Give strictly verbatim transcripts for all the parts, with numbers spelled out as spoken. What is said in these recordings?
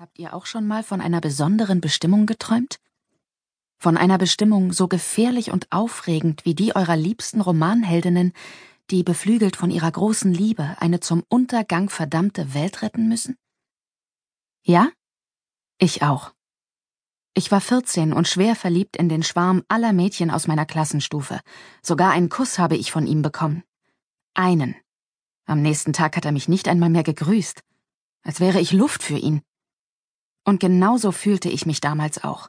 Habt ihr auch schon mal von einer besonderen Bestimmung geträumt? Von einer Bestimmung so gefährlich und aufregend wie die eurer liebsten Romanheldinnen, die beflügelt von ihrer großen Liebe eine zum Untergang verdammte Welt retten müssen? Ja? Ich auch. Ich war vierzehn und schwer verliebt in den Schwarm aller Mädchen aus meiner Klassenstufe. Sogar einen Kuss habe ich von ihm bekommen. Einen. Am nächsten Tag hat er mich nicht einmal mehr gegrüßt. Als wäre ich Luft für ihn. Und genauso fühlte ich mich damals auch.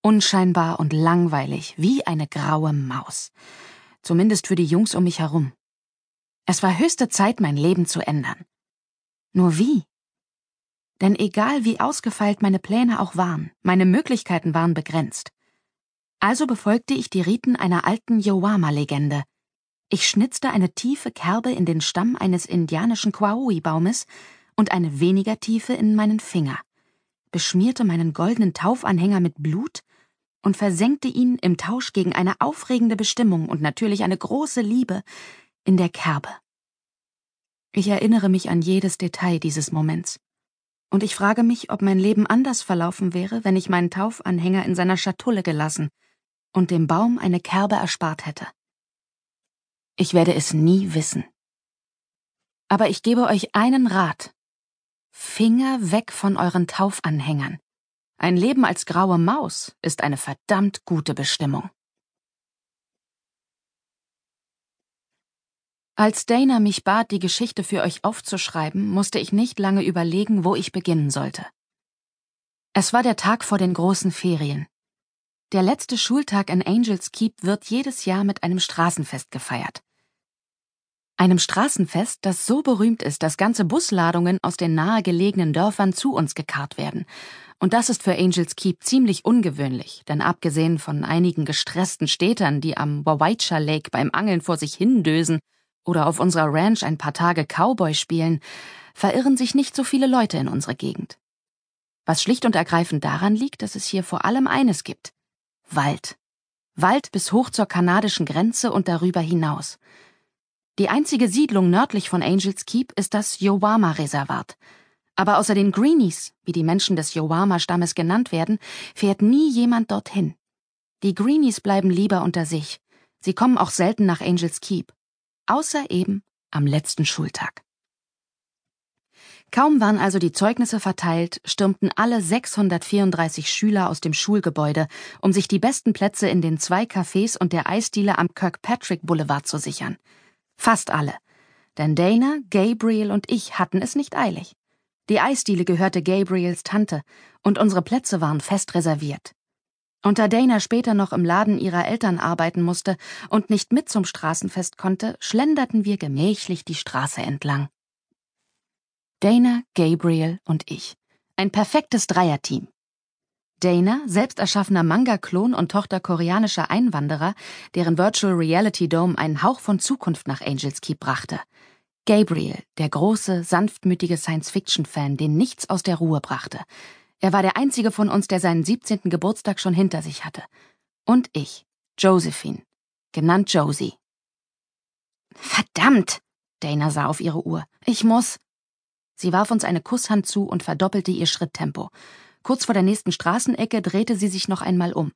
Unscheinbar und langweilig, wie eine graue Maus. Zumindest für die Jungs um mich herum. Es war höchste Zeit, mein Leben zu ändern. Nur wie? Denn egal wie ausgefeilt meine Pläne auch waren, meine Möglichkeiten waren begrenzt. Also befolgte ich die Riten einer alten Yowama-Legende. Ich schnitzte eine tiefe Kerbe in den Stamm eines indianischen Kuaui-Baumes und eine weniger tiefe in meinen Finger, beschmierte meinen goldenen Taufanhänger mit Blut und versenkte ihn im Tausch gegen eine aufregende Bestimmung und natürlich eine große Liebe in der Kerbe. Ich erinnere mich an jedes Detail dieses Moments. Und ich frage mich, ob mein Leben anders verlaufen wäre, wenn ich meinen Taufanhänger in seiner Schatulle gelassen und dem Baum eine Kerbe erspart hätte. Ich werde es nie wissen. Aber ich gebe euch einen Rat. Finger weg von euren Taufanhängern. Ein Leben als graue Maus ist eine verdammt gute Bestimmung. Als Dana mich bat, die Geschichte für euch aufzuschreiben, musste ich nicht lange überlegen, wo ich beginnen sollte. Es war der Tag vor den großen Ferien. Der letzte Schultag in Angel's Keep wird jedes Jahr mit einem Straßenfest gefeiert. Einem Straßenfest, das so berühmt ist, dass ganze Busladungen aus den nahegelegenen Dörfern zu uns gekarrt werden. Und das ist für Angel's Keep ziemlich ungewöhnlich, denn abgesehen von einigen gestressten Städtern, die am Wawaija Lake beim Angeln vor sich hindösen, oder auf unserer Ranch ein paar Tage Cowboy spielen, verirren sich nicht so viele Leute in unsere Gegend. Was schlicht und ergreifend daran liegt, dass es hier vor allem eines gibt: Wald. Wald bis hoch zur kanadischen Grenze und darüber hinaus. Die einzige Siedlung nördlich von Angel's Keep ist das Yowama-Reservat. Aber außer den Greenies, wie die Menschen des Yowama-Stammes genannt werden, fährt nie jemand dorthin. Die Greenies bleiben lieber unter sich. Sie kommen auch selten nach Angel's Keep. Außer eben am letzten Schultag. Kaum waren also die Zeugnisse verteilt, stürmten alle sechshundertvierunddreißig Schüler aus dem Schulgebäude, um sich die besten Plätze in den zwei Cafés und der Eisdiele am Kirkpatrick Boulevard zu sichern. Fast alle. Denn Dana, Gabriel und ich hatten es nicht eilig. Die Eisdiele gehörte Gabriels Tante und unsere Plätze waren fest reserviert. Und da Dana später noch im Laden ihrer Eltern arbeiten musste und nicht mit zum Straßenfest konnte, schlenderten wir gemächlich die Straße entlang. Dana, Gabriel und ich. Ein perfektes Dreierteam. Dana, selbst erschaffener Manga-Klon und Tochter koreanischer Einwanderer, deren Virtual Reality Dome einen Hauch von Zukunft nach Angel's Keep brachte. Gabriel, der große, sanftmütige Science-Fiction-Fan, den nichts aus der Ruhe brachte. Er war der einzige von uns, der seinen siebzehnten Geburtstag schon hinter sich hatte. Und ich, Josephine, genannt Josie. Verdammt! Dana sah auf ihre Uhr. Ich muss. Sie warf uns eine Kusshand zu und verdoppelte ihr Schritttempo. Kurz vor der nächsten Straßenecke drehte sie sich noch einmal um.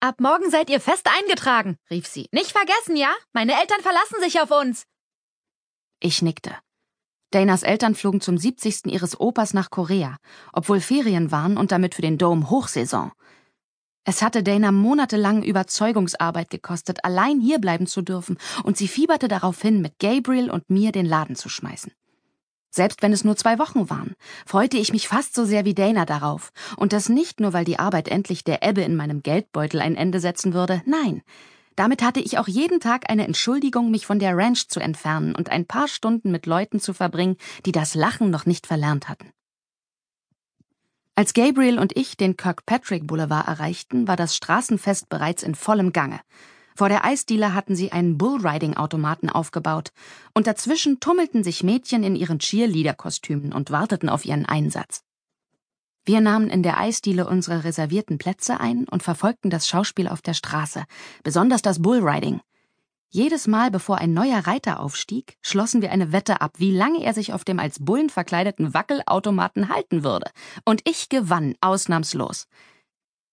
Ab morgen seid ihr fest eingetragen, rief sie. Nicht vergessen, ja? Meine Eltern verlassen sich auf uns. Ich nickte. Danas Eltern flogen zum siebzigsten ihres Opas nach Korea, obwohl Ferien waren und damit für den Dome Hochsaison. Es hatte Dana monatelang Überzeugungsarbeit gekostet, allein hier bleiben zu dürfen, und sie fieberte darauf hin, mit Gabriel und mir den Laden zu schmeißen. Selbst wenn es nur zwei Wochen waren, freute ich mich fast so sehr wie Dana darauf. Und das nicht nur, weil die Arbeit endlich der Ebbe in meinem Geldbeutel ein Ende setzen würde, nein. Damit hatte ich auch jeden Tag eine Entschuldigung, mich von der Ranch zu entfernen und ein paar Stunden mit Leuten zu verbringen, die das Lachen noch nicht verlernt hatten. Als Gabriel und ich den Kirkpatrick Boulevard erreichten, war das Straßenfest bereits in vollem Gange. Vor der Eisdiele hatten sie einen Bullriding-Automaten aufgebaut und dazwischen tummelten sich Mädchen in ihren Cheerleader-Kostümen und warteten auf ihren Einsatz. Wir nahmen in der Eisdiele unsere reservierten Plätze ein und verfolgten das Schauspiel auf der Straße, besonders das Bullriding. Jedes Mal, bevor ein neuer Reiter aufstieg, schlossen wir eine Wette ab, wie lange er sich auf dem als Bullen verkleideten Wackelautomaten halten würde. Und ich gewann, ausnahmslos.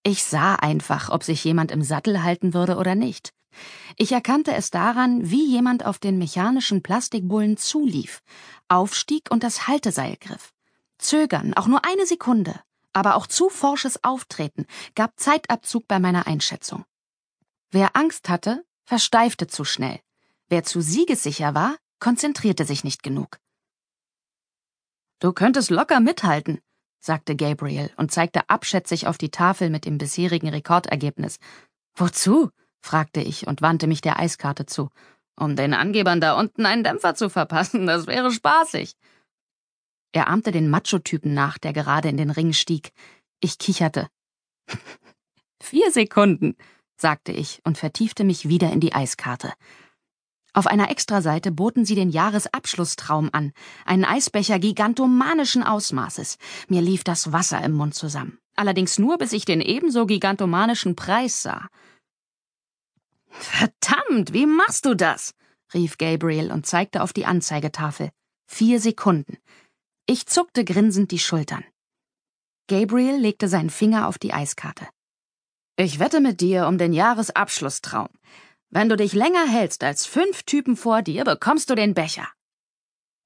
Ich sah einfach, ob sich jemand im Sattel halten würde oder nicht. Ich erkannte es daran, wie jemand auf den mechanischen Plastikbullen zulief, aufstieg und das Halteseil griff. Zögern, auch nur eine Sekunde, aber auch zu forsches Auftreten, gab Zeitabzug bei meiner Einschätzung. Wer Angst hatte, versteifte zu schnell. Wer zu siegessicher war, konzentrierte sich nicht genug. »Du könntest locker mithalten«, sagte Gabriel und zeigte abschätzig auf die Tafel mit dem bisherigen Rekordergebnis. »Wozu?« fragte ich und wandte mich der Eiskarte zu. »Um den Angebern da unten einen Dämpfer zu verpassen, das wäre spaßig.« Er ahmte den Macho-Typen nach, der gerade in den Ring stieg. Ich kicherte. »Vier Sekunden«, sagte ich und vertiefte mich wieder in die Eiskarte. Auf einer Extraseite boten sie den Jahresabschlusstraum an, einen Eisbecher gigantomanischen Ausmaßes. Mir lief das Wasser im Mund zusammen, allerdings nur, bis ich den ebenso gigantomanischen Preis sah. »Verdammt, wie machst du das?« rief Gabriel und zeigte auf die Anzeigetafel. Vier Sekunden. Ich zuckte grinsend die Schultern. Gabriel legte seinen Finger auf die Eiskarte. »Ich wette mit dir um den Jahresabschlusstraum. Wenn du dich länger hältst als fünf Typen vor dir, bekommst du den Becher.«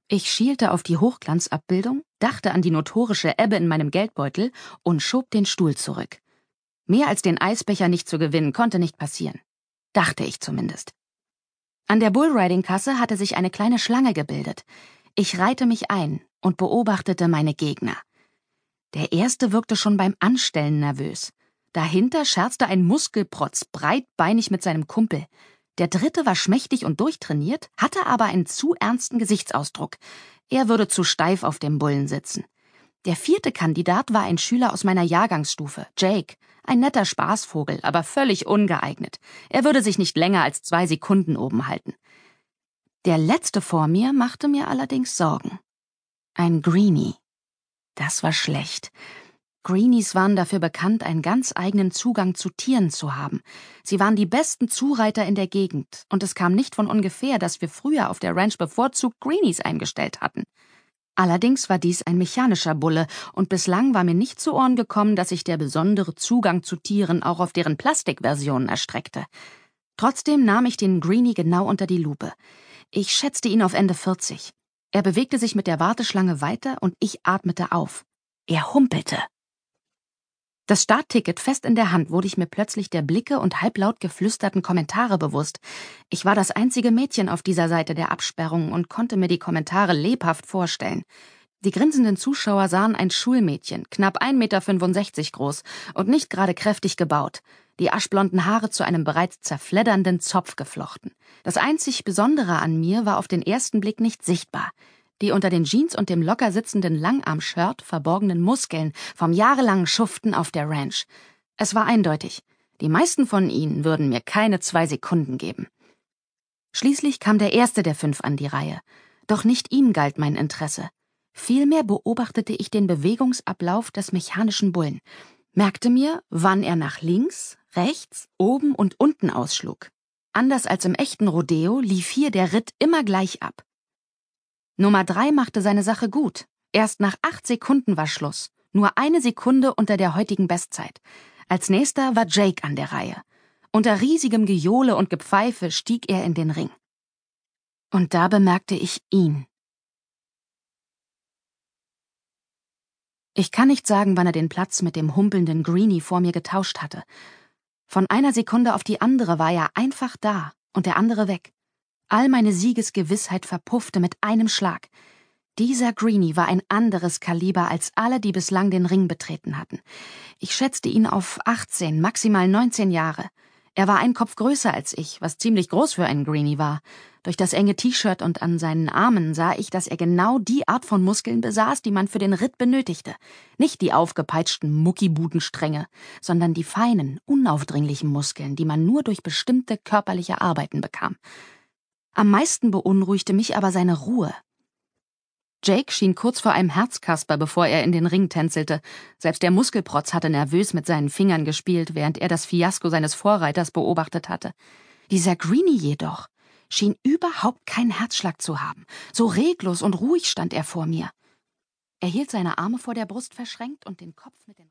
Ich schielte auf die Hochglanzabbildung, dachte an die notorische Ebbe in meinem Geldbeutel und schob den Stuhl zurück. Mehr als den Eisbecher nicht zu gewinnen, konnte nicht passieren. Dachte ich zumindest. An der Bullriding-Kasse hatte sich eine kleine Schlange gebildet. Ich reihte mich ein und beobachtete meine Gegner. Der erste wirkte schon beim Anstellen nervös. Dahinter scherzte ein Muskelprotz, breitbeinig mit seinem Kumpel. Der dritte war schmächtig und durchtrainiert, hatte aber einen zu ernsten Gesichtsausdruck. Er würde zu steif auf dem Bullen sitzen. Der vierte Kandidat war ein Schüler aus meiner Jahrgangsstufe, Jake. Ein netter Spaßvogel, aber völlig ungeeignet. Er würde sich nicht länger als zwei Sekunden oben halten. Der letzte vor mir machte mir allerdings Sorgen. Ein Greenie. Das war schlecht. Greenies waren dafür bekannt, einen ganz eigenen Zugang zu Tieren zu haben. Sie waren die besten Zureiter in der Gegend, und es kam nicht von ungefähr, dass wir früher auf der Ranch bevorzugt Greenies eingestellt hatten. Allerdings war dies ein mechanischer Bulle, und bislang war mir nicht zu Ohren gekommen, dass sich der besondere Zugang zu Tieren auch auf deren Plastikversionen erstreckte. Trotzdem nahm ich den Greenie genau unter die Lupe. Ich schätzte ihn auf Ende vierzig. Er bewegte sich mit der Warteschlange weiter, und ich atmete auf. Er humpelte. Das Startticket fest in der Hand wurde ich mir plötzlich der Blicke und halblaut geflüsterten Kommentare bewusst. Ich war das einzige Mädchen auf dieser Seite der Absperrung und konnte mir die Kommentare lebhaft vorstellen. Die grinsenden Zuschauer sahen ein Schulmädchen, knapp ein Meter fünfundsechzig groß und nicht gerade kräftig gebaut, die aschblonden Haare zu einem bereits zerfleddernden Zopf geflochten. Das einzig Besondere an mir war auf den ersten Blick nicht sichtbar. Die unter den Jeans und dem locker sitzenden Langarm-Shirt verborgenen Muskeln vom jahrelangen Schuften auf der Ranch. Es war eindeutig, die meisten von ihnen würden mir keine zwei Sekunden geben. Schließlich kam der erste der fünf an die Reihe. Doch nicht ihm galt mein Interesse. Vielmehr beobachtete ich den Bewegungsablauf des mechanischen Bullen, merkte mir, wann er nach links, rechts, oben und unten ausschlug. Anders als im echten Rodeo lief hier der Ritt immer gleich ab. Nummer drei machte seine Sache gut. Erst nach acht Sekunden war Schluss. Nur eine Sekunde unter der heutigen Bestzeit. Als nächster war Jake an der Reihe. Unter riesigem Gejohle und Gepfeife stieg er in den Ring. Und da bemerkte ich ihn. Ich kann nicht sagen, wann er den Platz mit dem humpelnden Greenie vor mir getauscht hatte. Von einer Sekunde auf die andere war er einfach da und der andere weg. All meine Siegesgewissheit verpuffte mit einem Schlag. Dieser Greenie war ein anderes Kaliber als alle, die bislang den Ring betreten hatten. Ich schätzte ihn auf achtzehn, maximal neunzehn Jahre. Er war einen Kopf größer als ich, was ziemlich groß für einen Greenie war. Durch das enge T-Shirt und an seinen Armen sah ich, dass er genau die Art von Muskeln besaß, die man für den Ritt benötigte. Nicht die aufgepeitschten Muckibudenstränge, sondern die feinen, unaufdringlichen Muskeln, die man nur durch bestimmte körperliche Arbeiten bekam. Am meisten beunruhigte mich aber seine Ruhe. Jake schien kurz vor einem Herzkasper, bevor er in den Ring tänzelte. Selbst der Muskelprotz hatte nervös mit seinen Fingern gespielt, während er das Fiasko seines Vorreiters beobachtet hatte. Dieser Greenie jedoch schien überhaupt keinen Herzschlag zu haben. So reglos und ruhig stand er vor mir. Er hielt seine Arme vor der Brust verschränkt und den Kopf mit den...